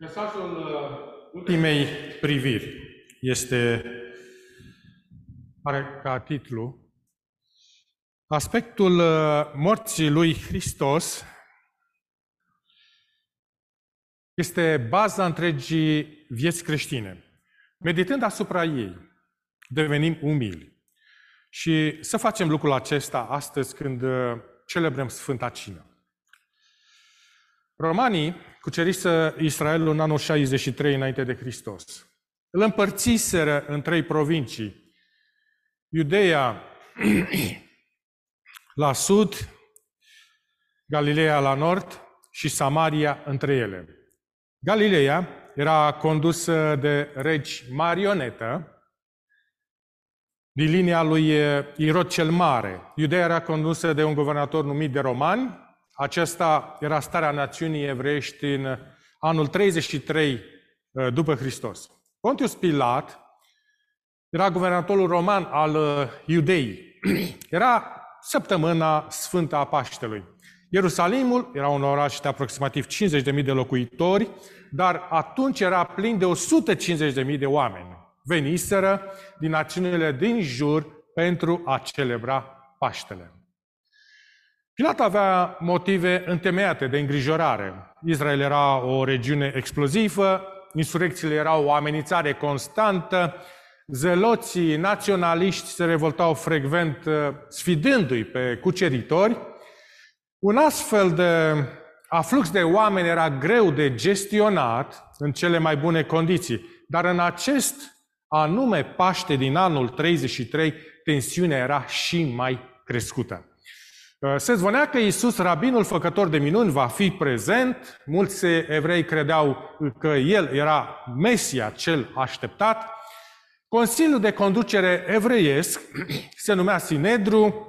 Mesajul ultimei priviri are ca titlu aspectul morții lui Hristos este baza întregii vieți creștine. Meditând asupra ei, devenim umili. Și să facem lucrul acesta astăzi când celebrăm Sfânta Cină. Romanii cuceriseră Israelul în anul 63 înainte de Hristos. Îl împărțiseră în 3 provincii. Iudeea la sud, Galileea la nord și Samaria între ele. Galileea era condusă de regi marionetă din linia lui Irod cel Mare. Iudeea era condusă de un guvernator numit de romani. Aceasta era starea națiunii evreiești în anul 33 după Hristos. Pontius Pilat era guvernatorul roman al Iudeii. Era săptămâna Sfântă a Paștelui. Ierusalimul era un oraș de aproximativ 50.000 de locuitori, dar atunci era plin de 150.000 de oameni. Veniseră din națiunile din jur pentru a celebra Paștele. Pilat avea motive întemeiate de îngrijorare. Israel era o regiune explozivă, insurecțiile erau o amenințare constantă, zeloții naționaliști se revoltau frecvent sfidându-i pe cuceritori. Un astfel de aflux de oameni era greu de gestionat în cele mai bune condiții, dar în acest anume Paște din anul 33, tensiunea era și mai crescută. Se zvonea că Iisus, rabinul făcător de minuni, va fi prezent. Mulți evrei credeau că el era Mesia cel așteptat. Consiliul de conducere evreiesc se numea Sinedru.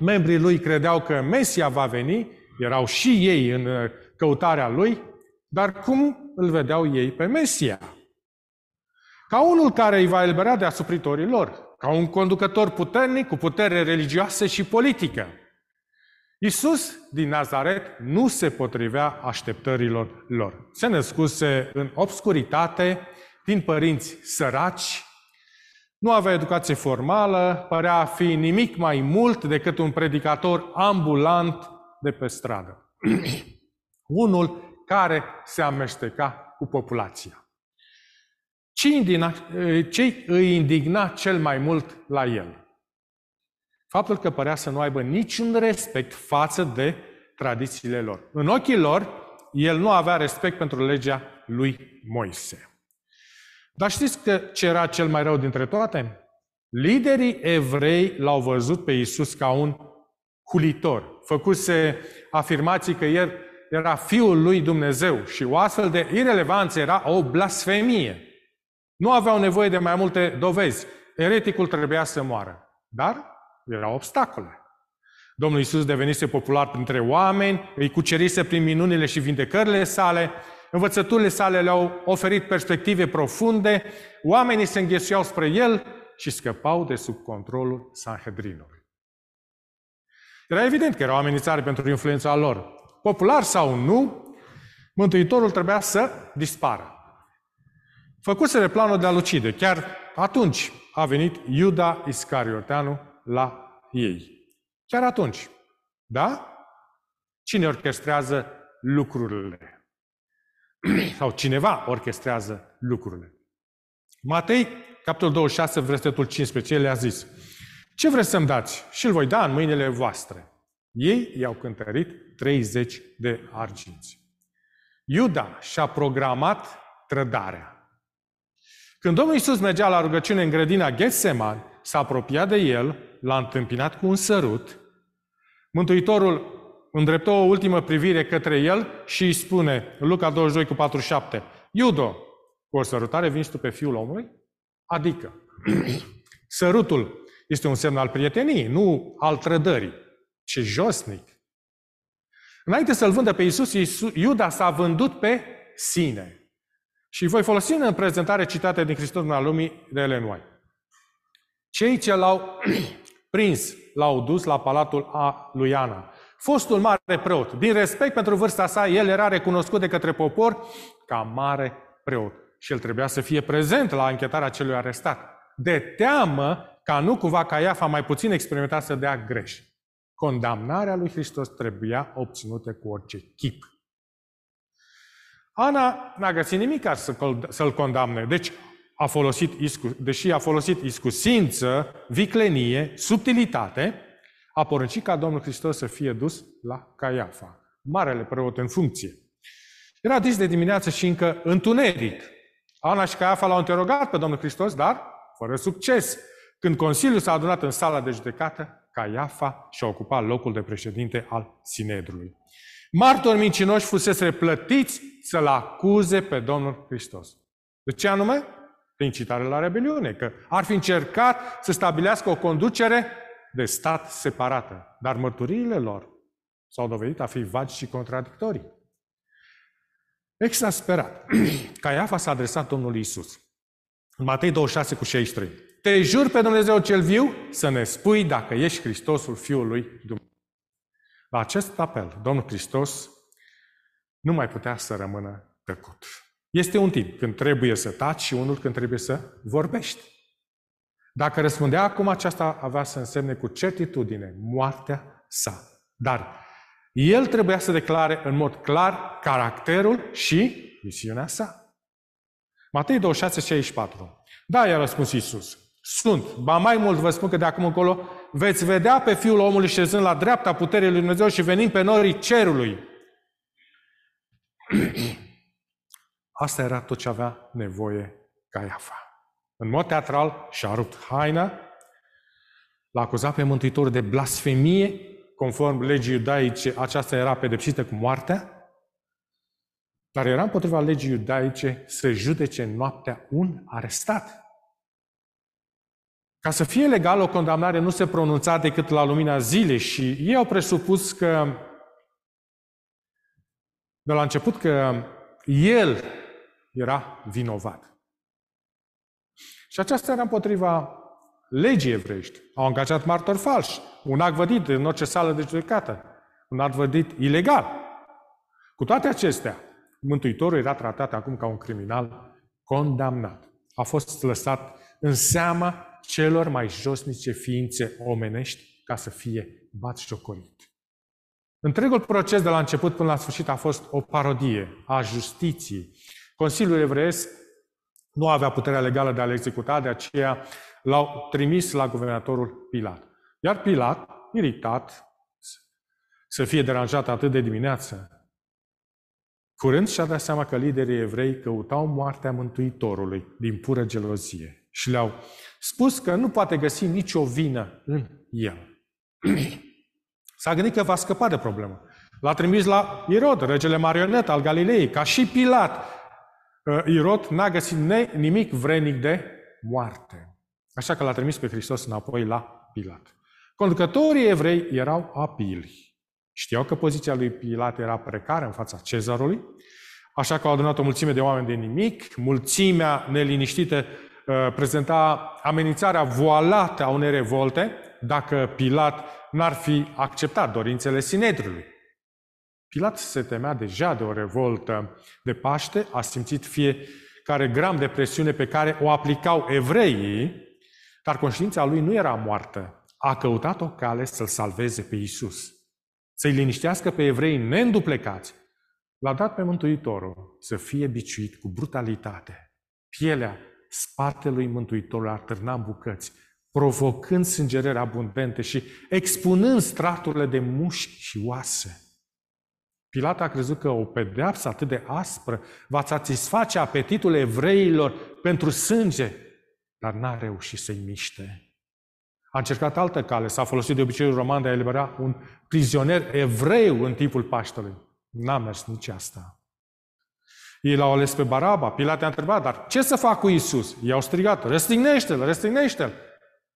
Membrii lui credeau că Mesia va veni, erau și ei în căutarea lui, dar cum îl vedeau ei pe Mesia? Ca unul care îi va elibera de asupritorii lor, ca un conducător puternic, cu putere religioasă și politică. Iisus din Nazaret nu se potrivea așteptărilor lor. Se născuse în obscuritate, din părinți săraci, nu avea educație formală, părea a fi nimic mai mult decât un predicator ambulant de pe stradă. Unul care se amesteca cu populația. Ce îi indigna cel mai mult la el? Faptul că părea să nu aibă niciun respect față de tradițiile lor. În ochii lor, el nu avea respect pentru legea lui Moise. Dar știți că ce era cel mai rău dintre toate? Liderii evrei l-au văzut pe Iisus ca un hulitor. Făcuse afirmații că el era Fiul lui Dumnezeu și o astfel de irelevanță era o blasfemie. Nu aveau nevoie de mai multe dovezi. Ereticul trebuia să moară. Dar erau obstacole. Domnul Iisus devenise popular printre oameni, îi cucerise prin minunile și vindecările sale, învățăturile sale le-au oferit perspective profunde, oamenii se înghesuiau spre el și scăpau de sub controlul Sanhedrinului. Era evident că era o amenințare pentru influența lor. Popular sau nu, Mântuitorul trebuia să dispară. Făcuseră planul de a-l ucide. Chiar atunci a venit Iuda Iscarioteanu la ei. Chiar atunci. Da? Cine orchestrează lucrurile? Sau cineva orchestrează lucrurile. Matei, capitolul 26, versetul 15, el le-a zis: ce vreți să-mi dați? Și îl voi da în mâinile voastre. Ei i-au cântărit 30 de arginți. Iuda și-a programat trădarea. Când Domnul Iisus mergea la rugăciune în grădina Ghetsemani, s-a apropiat de el, l-a întâmpinat cu un sărut. Mântuitorul îndreptă o ultimă privire către el și îi spune, Luca 22:47, Iudo, cu o sărutare vinzi tu pe Fiul omului? Adică, sărutul este un semn al prieteniei, nu al trădării, ci josnic. Înainte să-l vândă pe Iisus, Iuda s-a vândut pe sine. Și voi folosi în prezentare citate din Hristos al lumii de Ellen White. Cei ce l-au prins, l-au dus la palatul lui Ana. Fostul mare preot, din respect pentru vârsta sa, el era recunoscut de către popor ca mare preot. Și el trebuia să fie prezent la anchetarea celui arestat. De teamă ca nu cumva Caiafa, mai puțin experimentat, să dea greș. Condamnarea lui Hristos trebuia obținută cu orice chip. Ana n-a găsit nimic să-l condamne. Deci, deși a folosit iscusință, viclenie, subtilitate, a poruncit ca Domnul Hristos să fie dus la Caiafa, marele preot în funcție. Era dis de dimineață și încă întuneric. Ana și Caiafa l-au interogat pe Domnul Hristos, dar fără succes. Când Consiliul s-a adunat în sala de judecată, Caiafa și-a ocupat locul de președinte al Sinedrului. Martori mincinoși fusese plătiți să-L acuze pe Domnul Hristos. De ce anume? Prin incitare la rebeliune, că ar fi încercat să stabilească o conducere de stat separată. Dar mărturiile lor s-au dovedit a fi vagi și contradictorii. Exasperat, Caiafa s-a adresat Domnului Iisus. În Matei 26:63. Te jur pe Dumnezeu cel viu să ne spui dacă ești Hristosul Fiului Dumnezeu. La acest apel, Domnul Hristos nu mai putea să rămână tăcut. Este un timp când trebuie să taci și unul când trebuie să vorbești. Dacă răspundea acum, aceasta avea să însemne cu certitudine moartea sa. Dar el trebuia să declare în mod clar caracterul și misiunea sa. Matei 26:64. Da, i-a răspuns Iisus. Sunt, ba mai mult vă spun că de acum încolo veți vedea pe Fiul omului șezând la dreapta puterii lui Dumnezeu și venind pe norii cerului. Asta era tot ce avea nevoie Caiafa. În mod teatral și-a rupt haina, l-a acuzat pe Mântuitorul de blasfemie, conform legii iudaice, aceasta era pedepsită cu moartea, dar era împotriva legii iudaice să judece noaptea un arestat. Ca să fie legală, o condamnare nu se pronunța decât la lumina zilei și ei au presupus că de la început că el era vinovat. Și aceasta era împotriva legii evreiești. Au angajat martori falși, un act vădit în orice sală de judecată, un act vădit ilegal. Cu toate acestea, Mântuitorul era tratat acum ca un criminal condamnat. A fost lăsat în seama celor mai josnice ființe omenești ca să fie batjocorit. Întregul proces de la început până la sfârșit a fost o parodie a justiției. Consiliul evreiesc nu avea puterea legală de a-l executa, de aceea l-au trimis la guvernatorul Pilat. Iar Pilat, iritat, să fie deranjat atât de dimineață, curând și-a dat seama că liderii evrei căutau moartea Mântuitorului din pură gelozie și le-au spus că nu poate găsi nicio vină în el. S-a gândit că va scăpa de problemă. L-a trimis la Irod, regele marionet al Galilei, ca și Pilat. Irod n-a găsit nimic vrednic de moarte. Așa că l-a trimis pe Hristos înapoi la Pilat. Conducătorii evrei erau abili. Știau că poziția lui Pilat era precară în fața Cezarului, așa că au adunat o mulțime de oameni de nimic. Mulțimea neliniștită prezenta amenințarea voalată a unei revolte dacă Pilat n-ar fi acceptat dorințele Sinedriului. Pilat se temea deja de o revoltă de Paște, a simțit fiecare gram de presiune pe care o aplicau evreii, dar conștiința lui nu era moartă. A căutat o cale să-L salveze pe Iisus, să-i liniștească pe evrei neînduplecați. L-a dat pe Mântuitorul să fie biciuit cu brutalitate. Pielea spatelui Mântuitorului ar târna în bucăți, provocând sângerări abundente și expunând straturile de mușchi și oase. Pilat a crezut că o pedeapsă atât de aspră va satisface apetitul evreilor pentru sânge, dar n-a reușit să-i miște. A încercat altă cale, s-a folosit de obiceiul roman de a elibera un prizonier evreu în timpul Paștelui. N-a mers nici asta. Ei l-au ales pe Baraba. Pilat i-a întrebat, dar ce să fac cu Iisus? I-au strigat, răstignește-l, răstignește-l!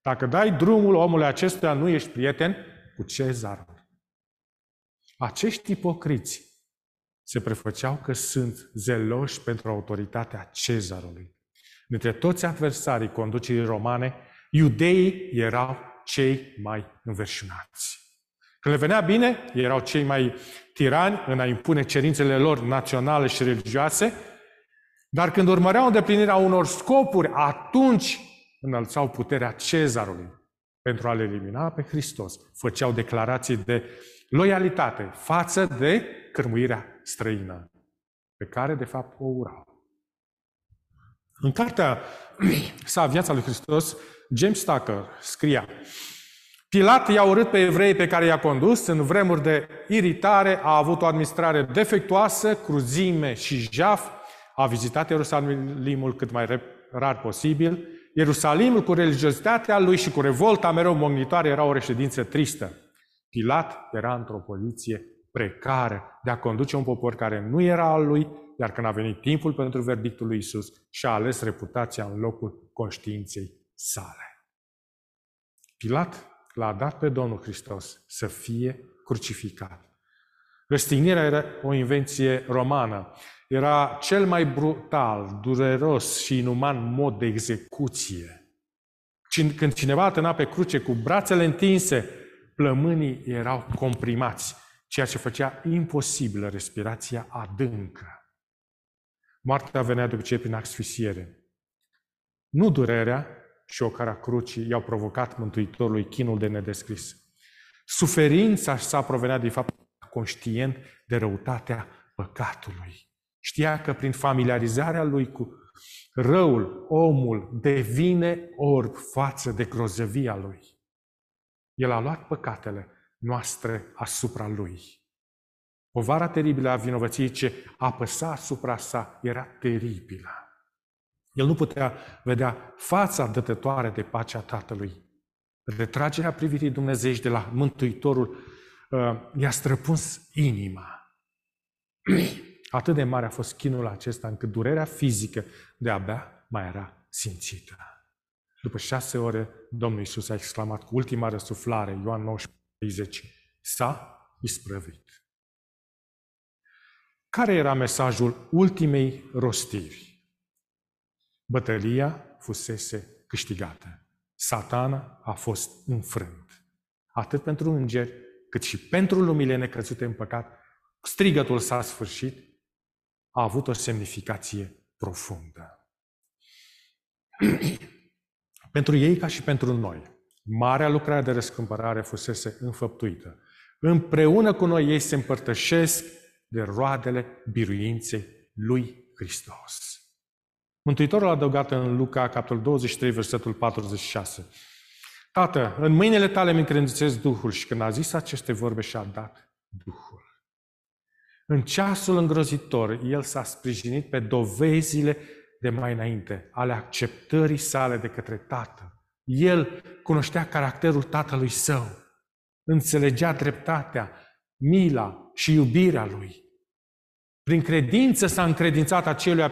Dacă dai drumul omului acestuia, nu ești prieten cu Cezarul. Acești ipocriți se prefăceau că sunt zeloși pentru autoritatea Cezarului. Dintre toți adversarii conducerii romane, iudeii erau cei mai înverșunați. Când le venea bine, erau cei mai tirani în a impune cerințele lor naționale și religioase, dar când urmăreau îndeplinirea unor scopuri, atunci înălțau puterea Cezarului pentru a-L elimina pe Hristos. Făceau declarații de loialitate față de cârmuirea străină, pe care, de fapt, o urau. În cartea sa Viața lui Hristos, James Tucker scria: Pilat i-a urât pe evrei pe care i-a condus, în vremuri de iritare a avut o administrare defectuoasă, cruzime și jaf, a vizitat Ierusalimul cât mai rar posibil. Ierusalimul cu religiozitatea lui și cu revolta mereu mognitoare era o reședință tristă. Pilat era într-o poziție precară de a conduce un popor care nu era al lui, iar când a venit timpul pentru verdictul lui Iisus, și-a ales reputația în locul conștiinței sale. Pilat l-a dat pe Domnul Hristos să fie crucificat. Răstignirea era o invenție romană. Era cel mai brutal, dureros și inuman mod de execuție. Când cineva atâna pe cruce cu brațele întinse, plămânii erau comprimați, ceea ce făcea imposibilă respirația adâncă. Moartea venea de obicei prin asfixiere. Nu durerea și ocarea crucii i-au provocat Mântuitorului chinul de nedescris. Suferința sa provenea de fapt conștient de răutatea păcatului. Știa că prin familiarizarea lui cu răul, omul devine orb față de grozăvia lui. El a luat păcatele noastre asupra lui. Povara teribilă a vinovăției ce apăsa asupra sa era teribilă. El nu putea vedea fața dătătoare de pacea Tatălui. Retragerea privirii dumnezeiești de la Mântuitorul i-a străpuns inima. Atât de mare a fost chinul acesta, încât durerea fizică de-abia mai era simțită. După 6 ore, Domnul Iisus a exclamat cu ultima răsuflare, Ioan 19:30, s-a isprăvit. Care era mesajul ultimei rostiri? Bătălia fusese câștigată. Satana a fost înfrânt. Atât pentru îngeri, cât și pentru lumile necăzute în păcat, strigătul s-a sfârșit, a avut o semnificație profundă. Pentru ei, ca și pentru noi, marea lucrare de răscumpărare fusese înfăptuită. Împreună cu noi ei se împărtășesc de roadele biruinței lui Hristos. Mântuitorul a adăugat în Luca, capitolul 23, versetul 46. Tată, în mâinile tale îmi încredințez Duhul, și când a zis aceste vorbe și-a dat Duhul. În ceasul îngrozitor, el s-a sprijinit pe dovezile de mai înainte, ale acceptării sale de către Tatăl. El cunoștea caracterul Tatălui său, înțelegea dreptatea, mila și iubirea lui. Prin credință s-a încredințat aceluia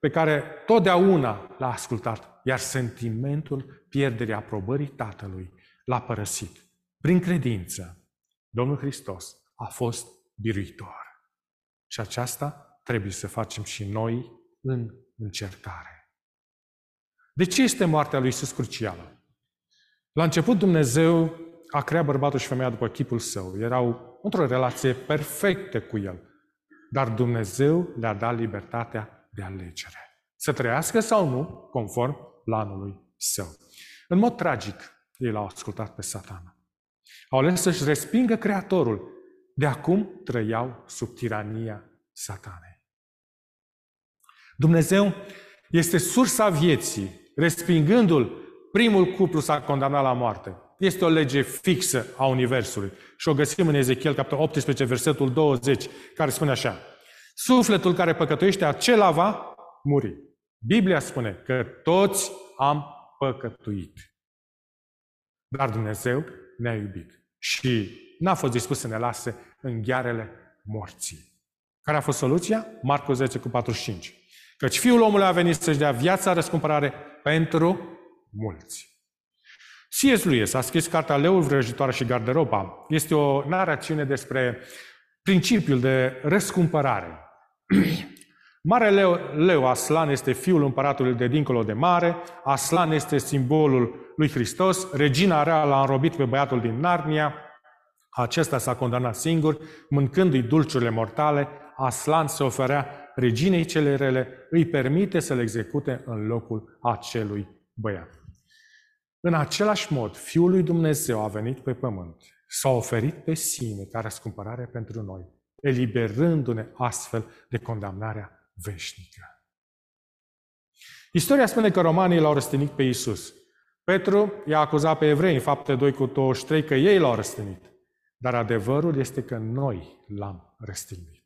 pe care totdeauna l-a ascultat, iar sentimentul pierderii aprobării Tatălui l-a părăsit. Prin credință, Domnul Hristos a fost biruitor. Și aceasta trebuie să facem și noi în încercare. De ce este moartea lui Iisus crucială? La început Dumnezeu a creat bărbatul și femeia după chipul său. Erau într-o relație perfectă cu el. Dar Dumnezeu le-a dat libertatea de alegere. Să trăiască sau nu, conform planului său. În mod tragic, ei l-au ascultat pe Satana. Au ales să-și respingă Creatorul. De acum trăiau sub tirania Satanei. Dumnezeu este sursa vieții. Respingându-l, primul cuplu s-a condamnat la moarte. Este o lege fixă a universului. Și o găsim în Ezechiel, capitolul 18, versetul 20, care spune așa: sufletul care păcătuiește, acela va muri. Biblia spune că toți am păcătuit. Dar Dumnezeu ne-a iubit și n-a fost dispus să ne lase în ghearele morții. Care a fost soluția? Marcu 10 cu 45. Căci Fiul omului a venit să-și dea viața răscumpărare pentru mulți. C.S. Lewis a scris cartea Leul, vrăjitoarea și garderoba. Este o narațiune despre principiul de răscumpărare. Mare leu Aslan este fiul împăratului de dincolo de mare. Aslan este simbolul lui Hristos. Regina reală a înrobit pe băiatul din Narnia. Acesta s-a condamnat singur, mâncându-i dulciurile mortale, Aslan se oferea reginei cele rele, îi permite să le execute în locul acelui băiat. În același mod, Fiul lui Dumnezeu a venit pe pământ, s-a oferit pe sine ca răscumpărare pentru noi, eliberându-ne astfel de condamnarea veșnică. Istoria spune că romanii l-au răstinit pe Iisus. Petru i-a acuzat pe evrei în Fapte 2:23 că ei l-au răstinit. Dar adevărul este că noi l-am răstignit.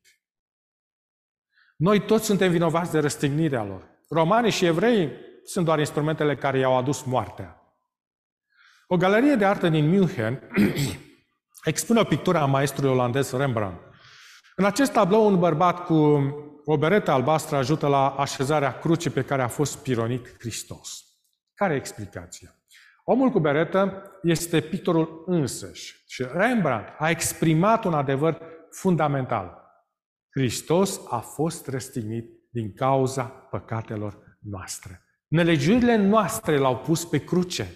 Noi toți suntem vinovați de răstignirea lor. Romanii și evreii sunt doar instrumentele care i-au adus moartea. O galerie de artă din München expune o pictură a maestrului olandez Rembrandt. În acest tablou, un bărbat cu o beretă albastră ajută la așezarea crucii pe care a fost pironit Hristos. Care e explicația? Omul cu beretă este pictorul însăși și Rembrandt a exprimat un adevăr fundamental. Hristos a fost răstignit din cauza păcatelor noastre. Nelegiurile noastre l-au pus pe cruce.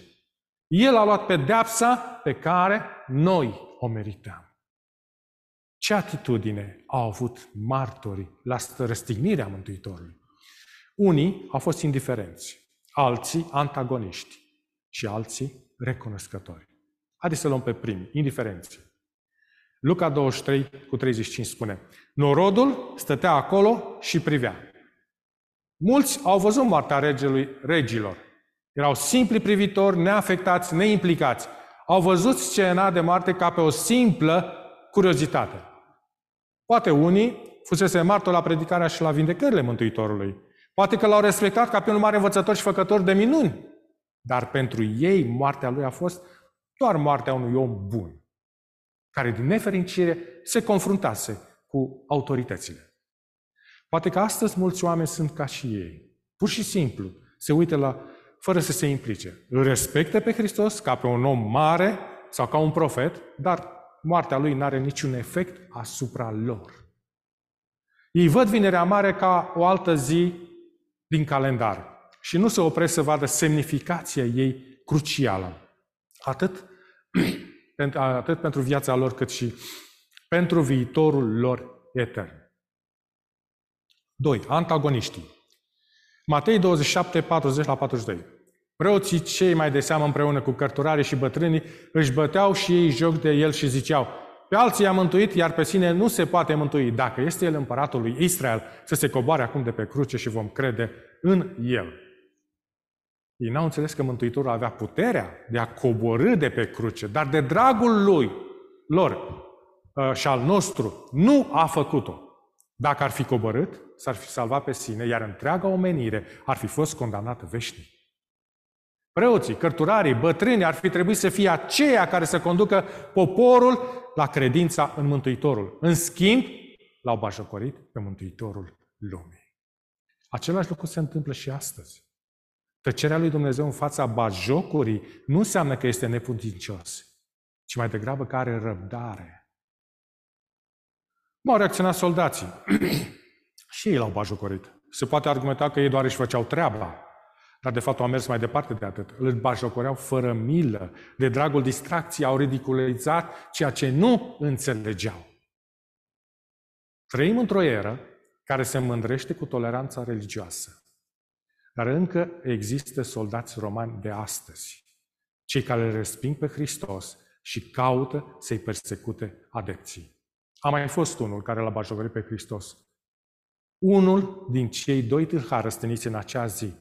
El a luat pedeapsa pe care noi o merităm. Ce atitudine au avut martorii la răstignirea Mântuitorului? Unii au fost indiferenți, alții antagoniști și alții recunoscători. Haideți să luăm pe primii, indiferenți. Luca 23:35 spune: Norodul stătea acolo și privea. Mulți au văzut moartea regilor. Erau simpli privitori, neafectați, neimplicați. Au văzut scena de moarte ca pe o simplă curiozitate. Poate unii fusese martori la predicarea și la vindecările Mântuitorului. Poate că l-au respectat ca pe un mare învățător și făcător de minuni. Dar pentru ei, moartea lui a fost doar moartea unui om bun, care din nefericire se confruntase cu autoritățile. Poate că astăzi mulți oameni sunt ca și ei. Pur și simplu se uită fără să se implice. Îl respectă pe Hristos ca pe un om mare sau ca un profet, dar moartea lui nu are niciun efect asupra lor. Ei văd Vinerea Mare ca o altă zi din calendar și nu se opresc să vadă semnificația ei crucială. Atât pentru viața lor, cât și pentru viitorul lor etern. 2. Antagoniștii. Matei 27:40-42. Preoții cei mai de seamă împreună cu cărturarii și bătrânii își băteau și ei joc de el și ziceau: pe alții i-a mântuit, iar pe sine nu se poate mântui. Dacă este el împăratul lui Israel, să se coboare acum de pe cruce și vom crede în el. Ei n-au înțeles că Mântuitorul avea puterea de a coborî de pe cruce, dar de dragul lor și al nostru nu a făcut-o. Dacă ar fi coborât, s-ar fi salvat pe sine, iar întreaga omenire ar fi fost condamnată veșnic. Preoții, cărturarii, bătrâni ar fi trebuit să fie aceia care să conducă poporul la credința în Mântuitorul. În schimb, l-au bajocorit pe Mântuitorul lumii. Același lucru se întâmplă și astăzi. Tăcerea lui Dumnezeu în fața bajocurii nu înseamnă că este neputincios, ci mai degrabă că are răbdare. M-au reacționat soldații. Și ei l-au bajocorit. Se poate argumenta că ei doar își făceau treaba, dar de fapt au mers mai departe de atât. Îl bajocoreau fără milă. De dragul distracției au ridiculizat ceea ce nu înțelegeau. Trăim într-o eră care se mândrește cu toleranța religioasă. Dar încă există soldați romani de astăzi, cei care îl resping pe Hristos și caută să-i persecute adepții. A mai fost unul care l-a bajocorit pe Hristos. Unul din cei doi tâlhari răstăniți în acea zi.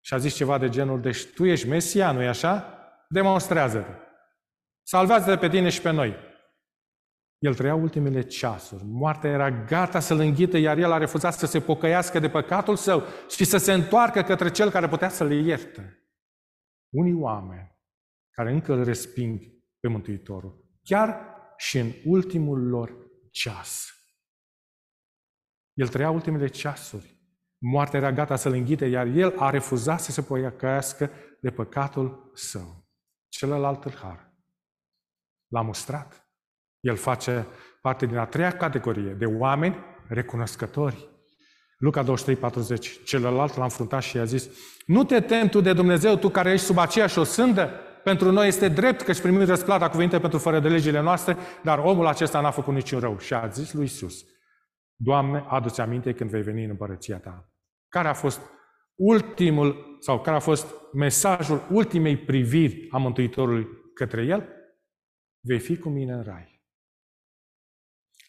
Și a zis ceva de genul: deci tu ești Mesia, nu-i așa? Demonstrează-te! Salvează-te pe tine și pe noi! El trăia ultimele ceasuri. Moartea era gata să-l înghită, iar el a refuzat să se pocăiască de păcatul său și să se întoarcă către cel care putea să le ierte. Unii oameni care încă îl resping pe Mântuitorul, chiar și în ultimul lor ceas. El trăia ultimele ceasuri. Moartea era gata să-l înghite, iar el a refuzat să se pocăiască de păcatul său. Celălalt tâlhar l-a mustrat. El face parte din a treia categorie de oameni recunoscători. Luca 23:40. Celălalt l-a înfruntat și i-a zis: nu te temi tu de Dumnezeu, tu care ești sub aceeași osândă? Pentru noi este drept că își primim răsplata cuvinte pentru fără de legile noastre, dar omul acesta n-a făcut niciun rău. Și a zis lui Iisus: Doamne, adu-ți aminte când vei veni în împărăția ta. Care a fost ultimul, sau care a fost mesajul ultimei priviri a Mântuitorului către el? Vei fi cu mine în rai.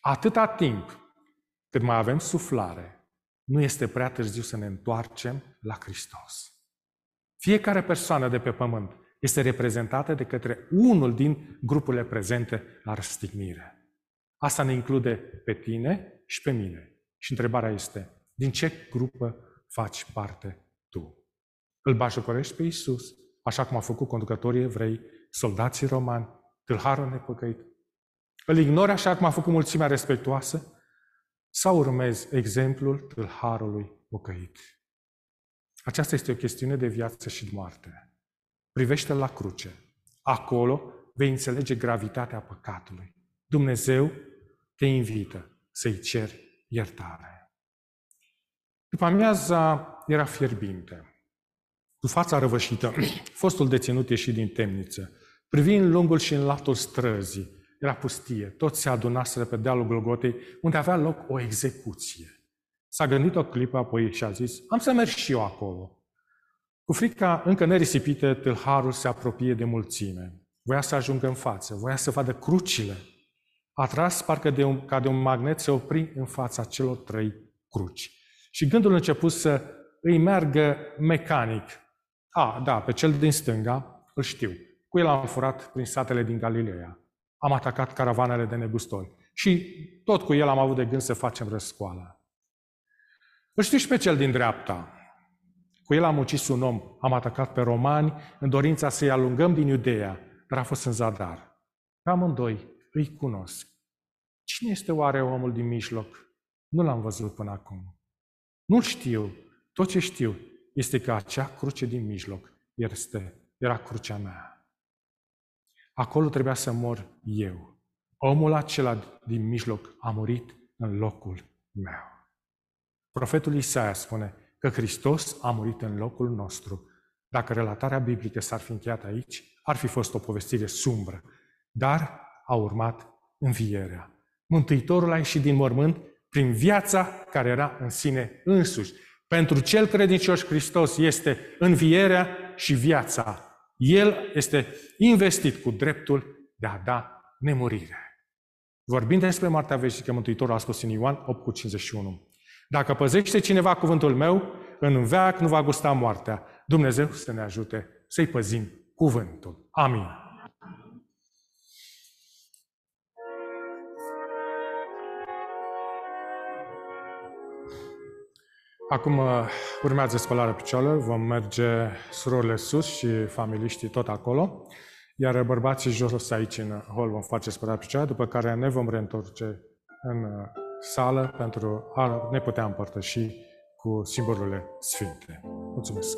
Atâta timp cât mai avem suflare, nu este prea târziu să ne întoarcem la Hristos. Fiecare persoană de pe pământ este reprezentată de către unul din grupurile prezente la răstignire. Asta ne include pe tine și pe mine. Și întrebarea este, din ce grupă faci parte tu? Îl bajocorești pe Iisus, așa cum a făcut conducătorii evrei, soldații romani, tâlharul nepăcăit? Îl ignori așa cum a făcut mulțimea respectuoasă? Sau urmezi exemplul tâlharului pocăit? Aceasta este o chestiune de viață și de moarte. Privește-l la cruce. Acolo vei înțelege gravitatea păcatului. Dumnezeu te invită să-i ceri iertare. După amiaza era fierbinte. Cu fața răvășită, fostul deținut ieși din temniță. Privind în lungul și în latul străzii, era pustie. Toți se adunaseră pe dealul Golgotei, unde avea loc o execuție. S-a gândit o clipă, apoi și-a zis: am să merg și eu acolo. Cu frica încă nerisipită, tâlharul se apropie de mulțime. Voia să ajungă în față, voia să vadă crucile. Atras parcă ca de un magnet, se opri în fața celor trei cruci. Și gândul început să îi meargă mecanic. Da, pe cel din stânga îl știu. Cu el am furat prin satele din Galileea. Am atacat caravanele de negustori. Și tot cu el am avut de gând să facem răscoală. Îl știu și pe cel din dreapta. Cu el am ucis un om, am atacat pe romani în dorința să-i alungăm din Iudeea, dar a fost în zadar. Amândoi îi cunosc. Cine este oare omul din mijloc? Nu l-am văzut până acum. Nu-l știu. Tot ce știu este că acea cruce din mijloc era crucea mea. Acolo trebuia să mor eu. Omul acela din mijloc a murit în locul meu. Profetul Isaia spune că Hristos a murit în locul nostru. Dacă relatarea biblică s-ar fi încheiat aici, ar fi fost o povestire sumbră. Dar a urmat învierea. Mântuitorul a ieșit din mormânt prin viața care era în sine însuși. Pentru cel credincios, Hristos este învierea și viața. El este investit cu dreptul de a da nemurire. Vorbind despre moartea veșnică, Mântuitorul a spus în Ioan 8,51: dacă păzește cineva cuvântul meu, în veac nu va gusta moartea. Dumnezeu să ne ajute să-i păzim cuvântul. Amin. Acum urmează spălarea picioarelor, vom merge surorile sus și familiștii tot acolo, iar bărbații jos aici în hol vom face spălarea picioarelor, după care ne vom reîntoarce în sală pentru a ne putea împărtăși cu simbolurile sfinte. Mulțumesc!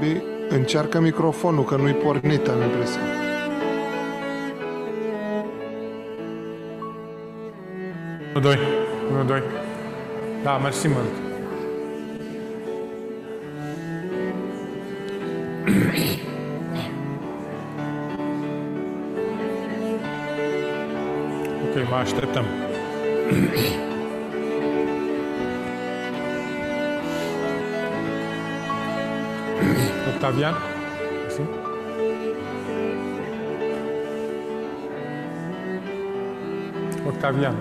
Gabi, încearcă microfonul, că nu-i pornit, am impresia. Unu, doi. Da, mersi mult. Ok, mă așteptăm. Octavian? Octavian.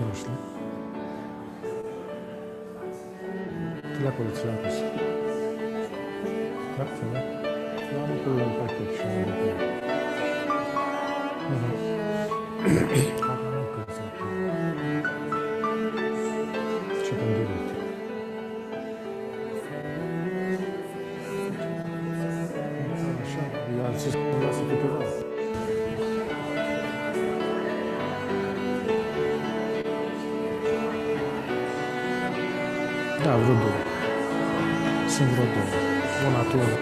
Nu știu. La colecția am pus. Da, da. Nu am pus un pachet și un lucru. Ce gândire. Așa, i-am zis că nu lasă tuturor. Da, vreo două. Sunt vreo două. Una, tu, una.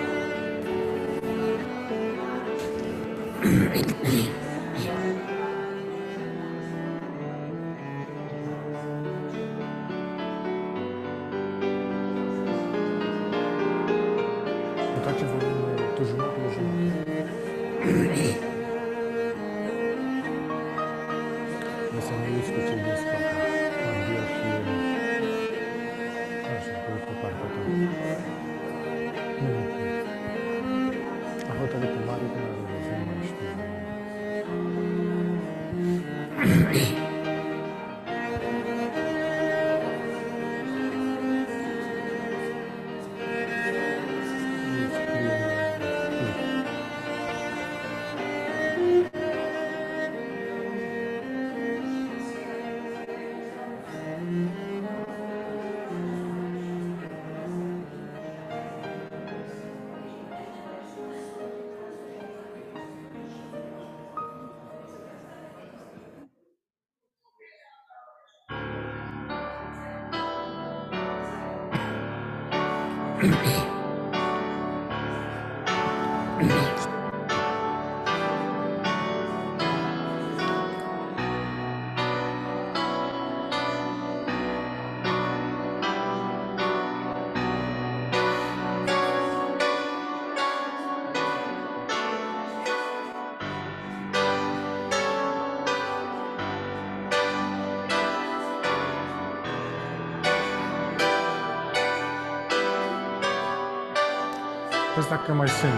Întoarce volumul de jumătate, de jumătate. Vă să ne uiți cu cei din spate. Păi dacă mai sunt.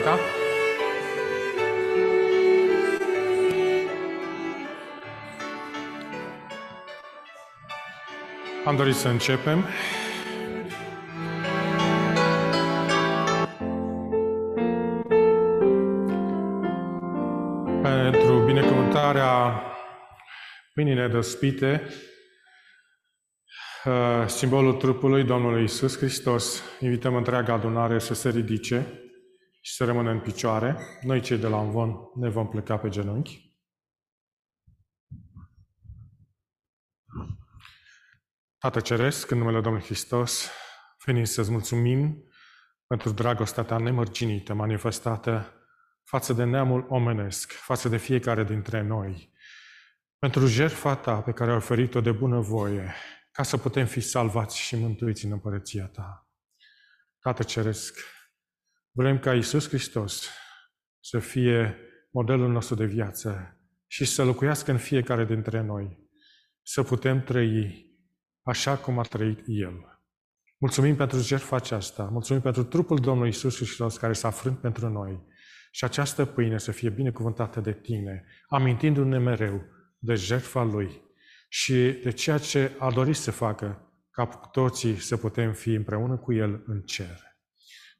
Gata? Am dorit să începem. Pentru binecuvântarea pâinile răspite, simbolul trupului Domnului Iisus Hristos, invităm întreaga adunare să se ridice și să rămână în picioare. Noi, cei de la amvon, ne vom pleca pe genunchi. Tată Ceresc, în numele Domnului Hristos, venim să-ți mulțumim pentru dragostea ta nemărginită, manifestată față de neamul omenesc, față de fiecare dintre noi, pentru jertfa ta pe care ai oferit-o de bunăvoie, ca să putem fi salvați și mântuiți în Împărăția ta. Tată Ceresc, vrem ca Iisus Hristos să fie modelul nostru de viață și să locuiască în fiecare dintre noi, să putem trăi așa cum a trăit El. Mulțumim pentru jertfa aceasta, mulțumim pentru trupul Domnului Iisus Hristos care s-a frânt pentru noi și această pâine să fie binecuvântată de Tine, amintindu-ne mereu de jertfa Lui și de ceea ce a dorit să facă, ca toții să putem fi împreună cu El în cer.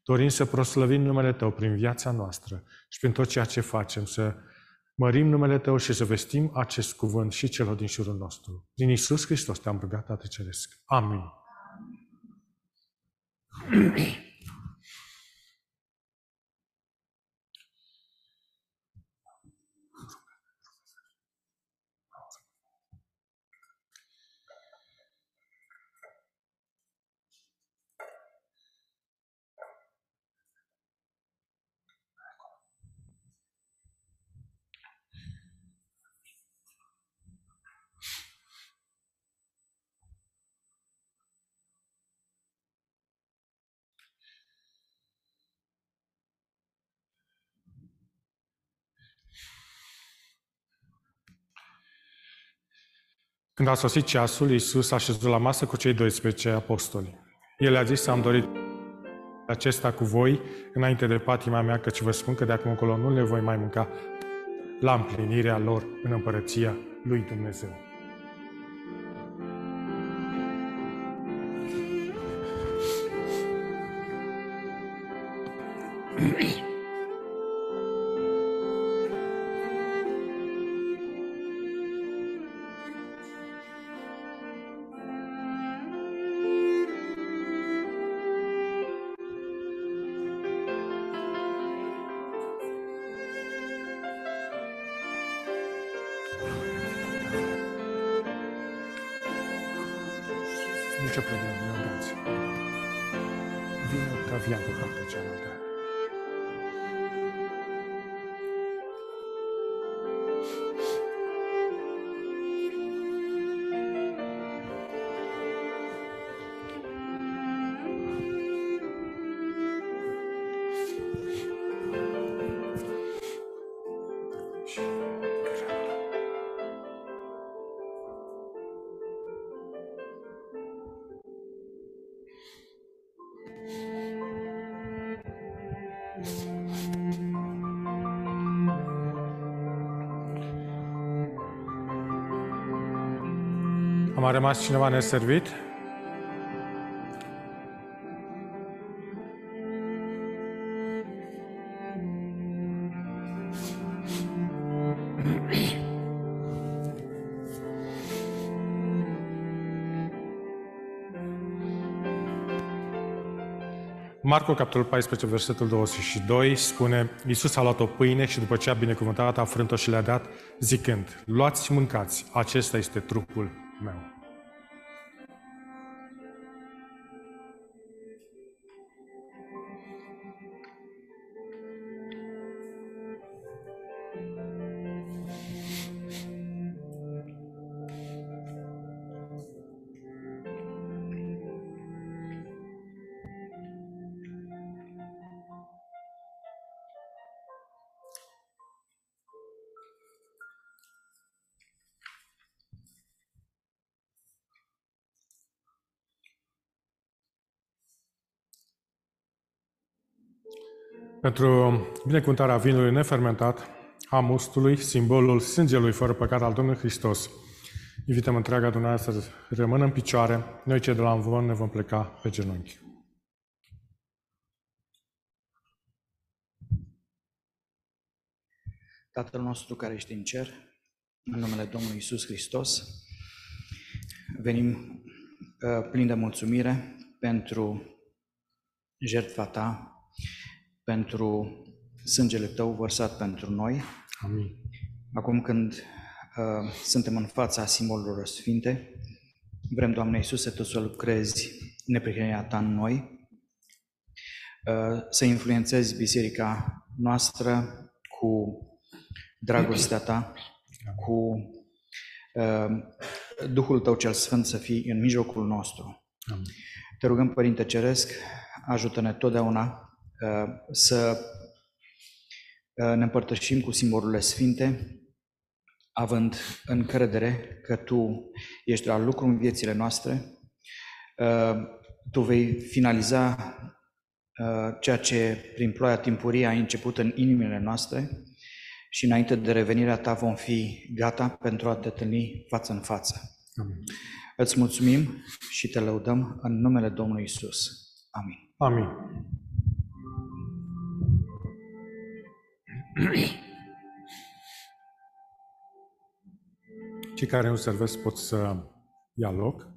Dorim să proslăvim numele Tău prin viața noastră și prin tot ceea ce facem, să mărim numele Tău și să vestim acest cuvânt și celor din jurul nostru. Prin Iisus Hristos te-am rugat, Tată Ceresc. Amin. Când a sosit ceasul, Iisus a șezut la masă cu cei 12 apostoli. El a zis: am dorit acesta cu voi înainte de patima mea, căci vă spun că de acum încolo nu le voi mai mânca, la împlinirea lor în Împărăția lui Dumnezeu. Nicio problemă, nu uitați. Vine Octavian pe partea cealaltă. A rămas cineva neservit? Marcu, capitolul 14, versetul 22, spune: Iisus a luat o pâine și după ce a binecuvântat, a frânt-o și le-a dat, zicând: luați, mâncați, acesta este trupul meu. Pentru binecuvântarea vinului nefermentat, a mustului, simbolul sângelui fără păcat al Domnului Hristos, Invităm întreaga adunare să rămână în picioare. Noi cei de la amvon ne vom pleca pe genunchi. Tatăl nostru care ești în cer, în numele Domnului Iisus Hristos, venim plin de mulțumire pentru jertfa Ta, pentru sângele Tău vărsat pentru noi. Amin. Acum când suntem în fața simbolurilor sfinte, vrem, Doamne Iisuse, Tu să lucrezi neprihănirea Ta în noi, să influențezi biserica noastră cu dragostea Ta, cu Duhul Tău cel Sfânt să fii în mijlocul nostru. Amin. Te rugăm, Părinte Ceresc, ajută-ne totdeauna să ne împărtășim cu simbolurile sfinte, având încredere că Tu ești la lucru în viețile noastre, Tu vei finaliza ceea ce prin ploaia timpurie a început în inimile noastre și înainte de revenirea Ta vom fi gata pentru a Te întâlni față în față. Amin. Îți mulțumim și Te lăudăm în numele Domnului Iisus. Amin. Amin. Cei care nu servesc pot să ia loc.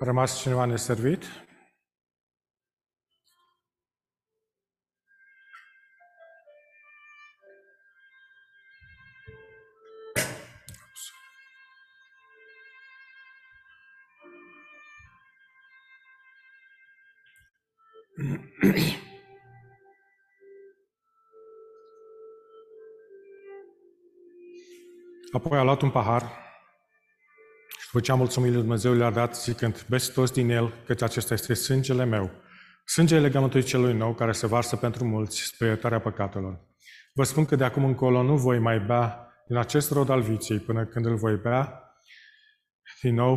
A rămas cineva neservit? Apoi a luat un pahar și făcea mulțumiri lui Dumnezeu, le-a dat zicând: beți toți din el, căci acesta este sângele meu, sângele legământului celui nou, care se varsă pentru mulți spre iertarea păcatelor. Vă spun că de acum încolo nu voi mai bea din acest rod al viței, până când îl voi bea din nou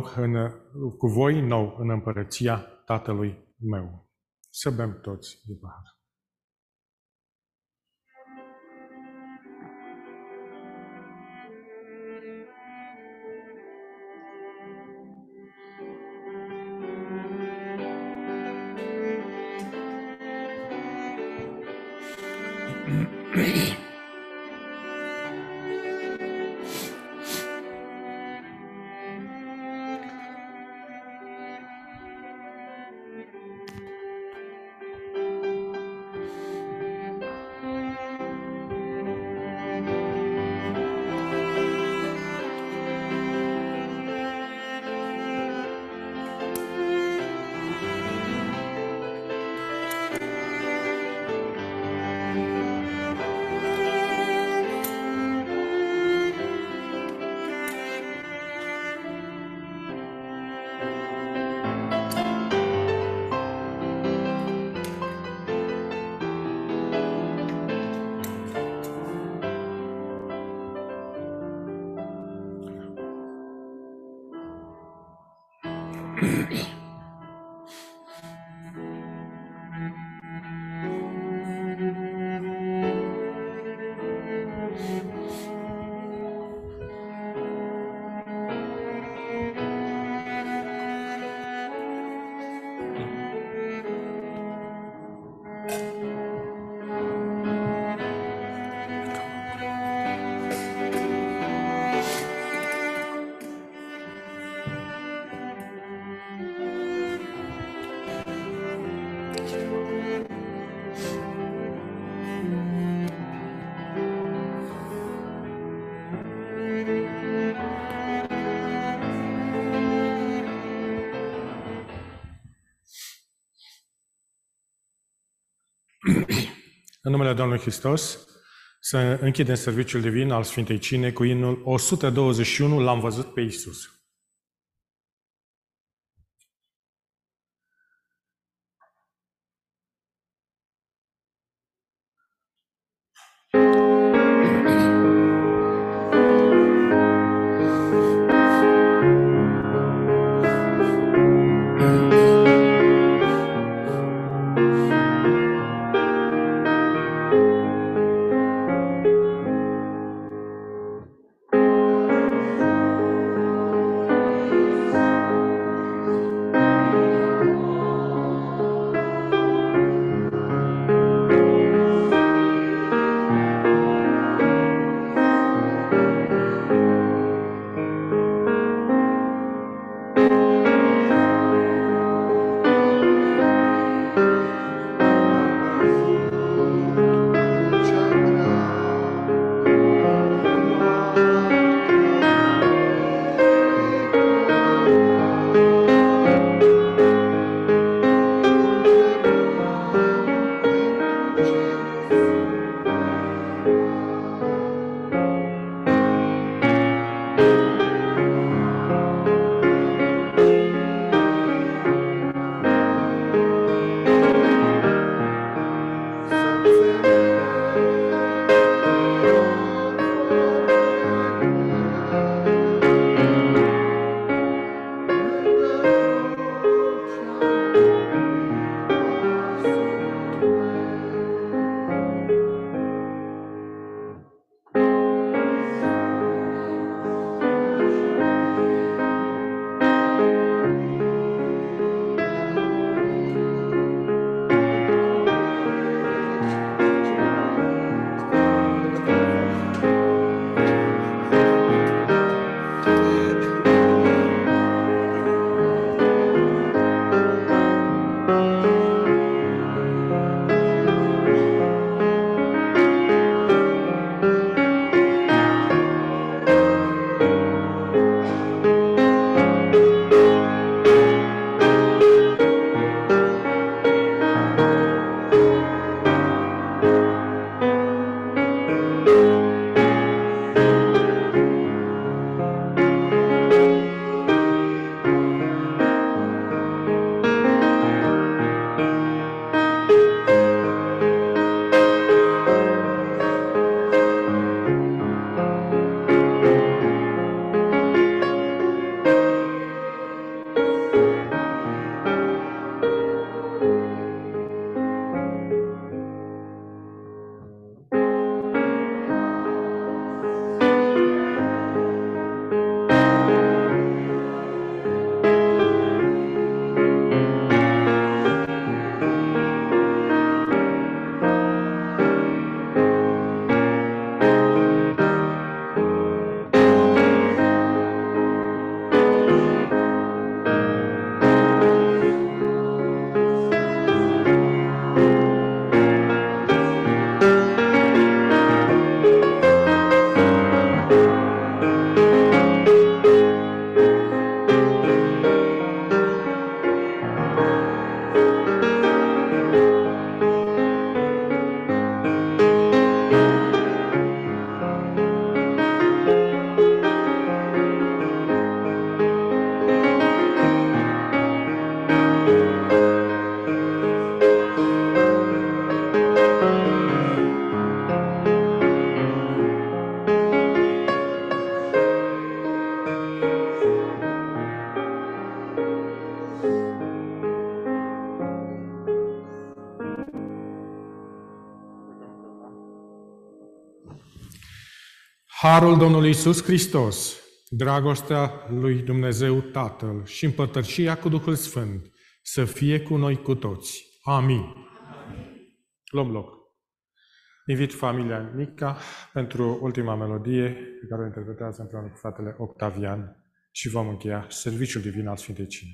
cu voi nou în împărăția Tatălui meu. Să bem toți din pahar. În numele Domnului Hristos, să închidem serviciul divin al Sfintei Cine cu imnul 121, L-am văzut pe Iisus. Harul Domnului Iisus Hristos, dragostea lui Dumnezeu Tatăl și împărtășia cu Duhul Sfânt să fie cu noi cu toți. Amin. Amin. Luăm loc. Invit familia Mica pentru ultima melodie pe care o interpretează împreună cu fratele Octavian și vom încheia serviciul divin al Sfintei Cine.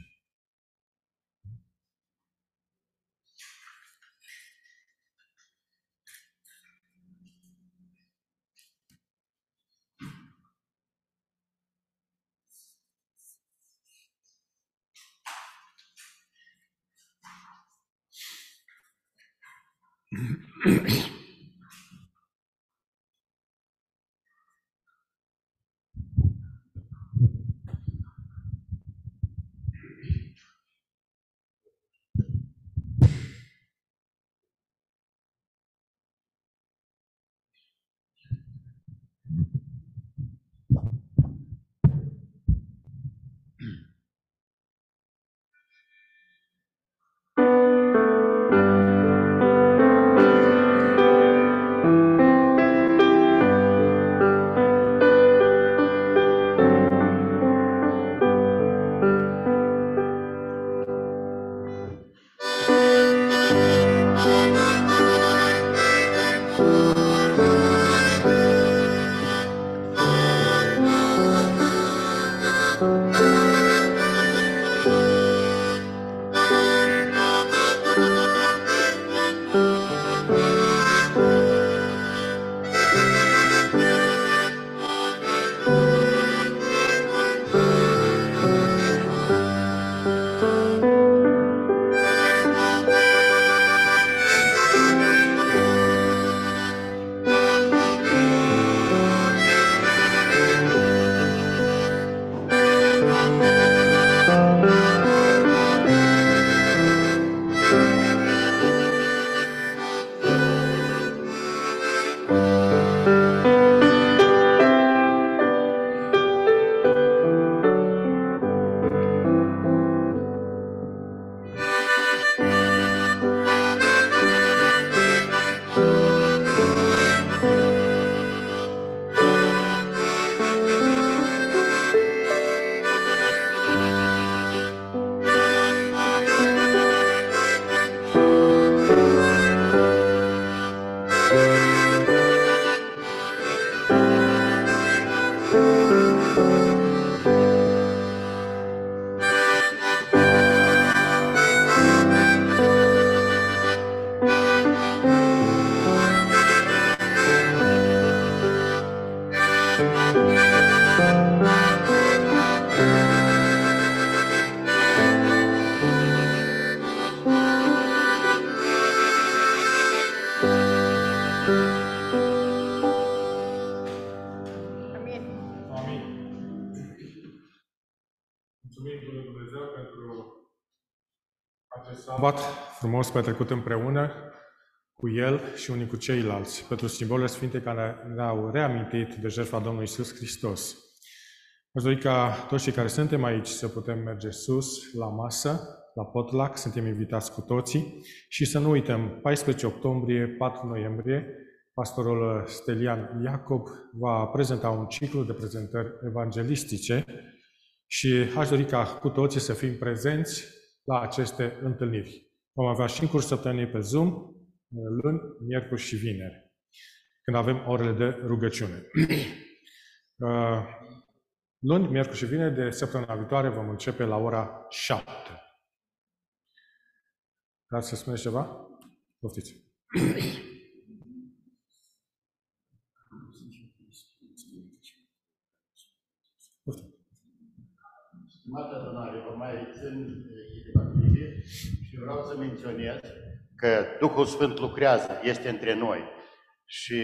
Sabat frumos petrecut împreună cu El și unii cu ceilalți, pentru simbolurile sfinte care ne-au reamintit de jertfa Domnului Iisus Hristos. Aș dori ca toți cei care suntem aici să putem merge sus, la masă, la potlac, suntem invitați cu toții și să nu uităm, 14 octombrie, 4 noiembrie, pastorul Stelian Iacob va prezenta un ciclu de prezentări evanghelistice și aș dori ca cu toții să fim prezenți la aceste întâlniri. Vom avea și în curs săptămânii pe Zoom, luni, miercuri și vineri, când avem orele de rugăciune. Luni, miercuri și vineri, de săptămâna viitoare vom începe la ora 7. Vreau să spuneți ceva? Poftiți! Stimată donare, vă mai țin și vreau să menționez că Duhul Sfânt lucrează, este între noi și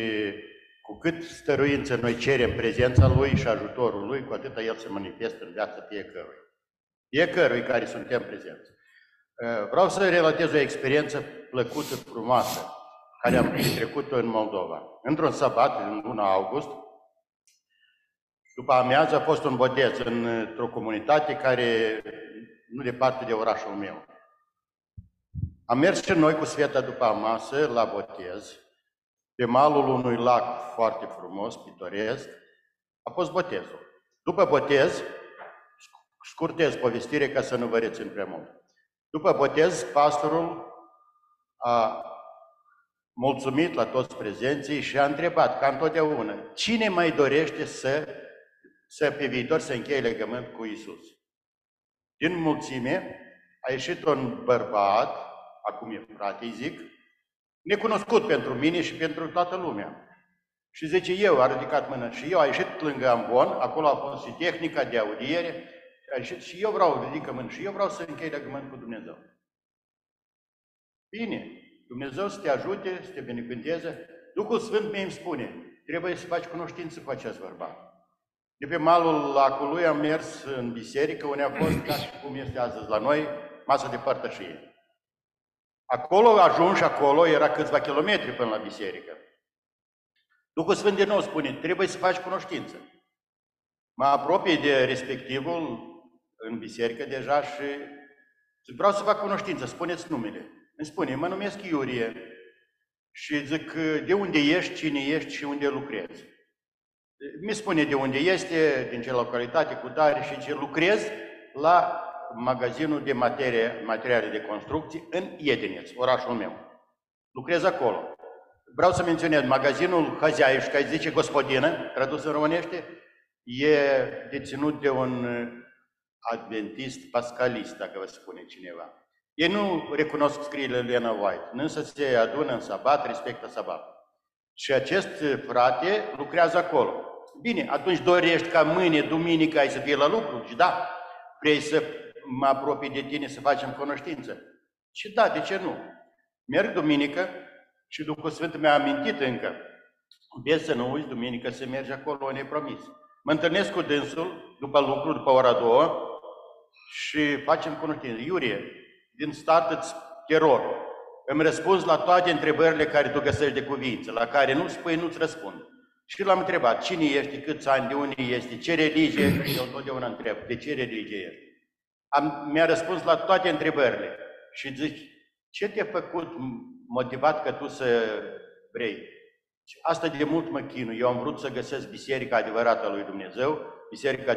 cu cât stăruință noi cerem prezența Lui și ajutorul Lui, cu atâta El se manifestă în viața fiecărui care suntem prezenți. Vreau să relatez o experiență plăcută, frumoasă, care am petrecut-o în Moldova. Într-un sabat, în luna august, după amiază a fost un botez într-o comunitate care nu departe de orașul meu. Am mers și noi cu Sfeta după masă la botez, pe malul unui lac foarte frumos, pitoresc, A fost botezul. După botez, scurtez povestirea ca să nu vă rețin prea mult. După botez, pastorul a mulțumit la toți prezenții și a întrebat, ca întotdeauna, cine mai dorește să pe viitor să încheie legământ cu Iisus? Din mulțime a ieșit un bărbat, acum e frate, zic, necunoscut pentru mine și pentru toată lumea. Și zice, eu, a ridicat mâna și eu, a ieșit lângă ambon, acolo a fost și tehnica de audiere, a ieșit și eu vreau, ridică mâna, și eu vreau să închei legământ cu Dumnezeu. Bine, Dumnezeu să te ajute, să te binecuvânteze. Duhul Sfânt mie îmi spune, trebuie să faci cunoștință cu acest bărbat. De pe malul lacului am mers în biserică, unde a fost, ca și cum este astăzi la noi, masă de părtășie. Acolo, ajunși acolo, era câțiva kilometri până la biserică. Duhul Sfânt din nou spune, trebuie să faci cunoștință. Mă apropii de respectivul în biserică deja și vreau să fac cunoștință, spuneți numele. Îmi spune, mă numesc Iurie și zic, de unde ești, cine ești și unde lucrezi. Mi spune de unde este, din ce localitate, cu tare și ce lucrez la magazinul de materiale de construcții în Iedineț, orașul meu. Lucrez acolo. Vreau să menționez, magazinul Haziaiș, care zice gospodină, tradus în românește, e deținut de un adventist pascalist, dacă vă spune cineva. Ei nu recunosc scrierile lui Ellen White, însă se adună în sabat, respectă sabat. Și acest frate lucrează acolo. Bine, atunci dorești ca mâine, duminică, ai să fii la lucru? Și da, vrei să mă apropii de tine, să facem cunoștință? Și da, de ce nu? Merg duminică și Duhul Sfânt mi-a amintit încă. Vezi să nu uiți, duminică, să mergi acolo unde ai promis. Mă întâlnesc cu dânsul, după lucru, după ora 2, și facem cunoștință. Iurie, din start îți teror. Îmi răspunzi la toate întrebările care tu găsești de cuvință, la care nu spui, nu-ți răspund. Și l-am întrebat, cine ești, câți ani, de unde ești, ce religie ești, eu întotdeauna întreb, de ce religie ești. Mi-a răspuns la toate întrebările și zici, ce te-a făcut motivat că tu să vrei? Asta de mult mă chinu, eu am vrut să găsesc biserica adevărată a lui Dumnezeu, biserica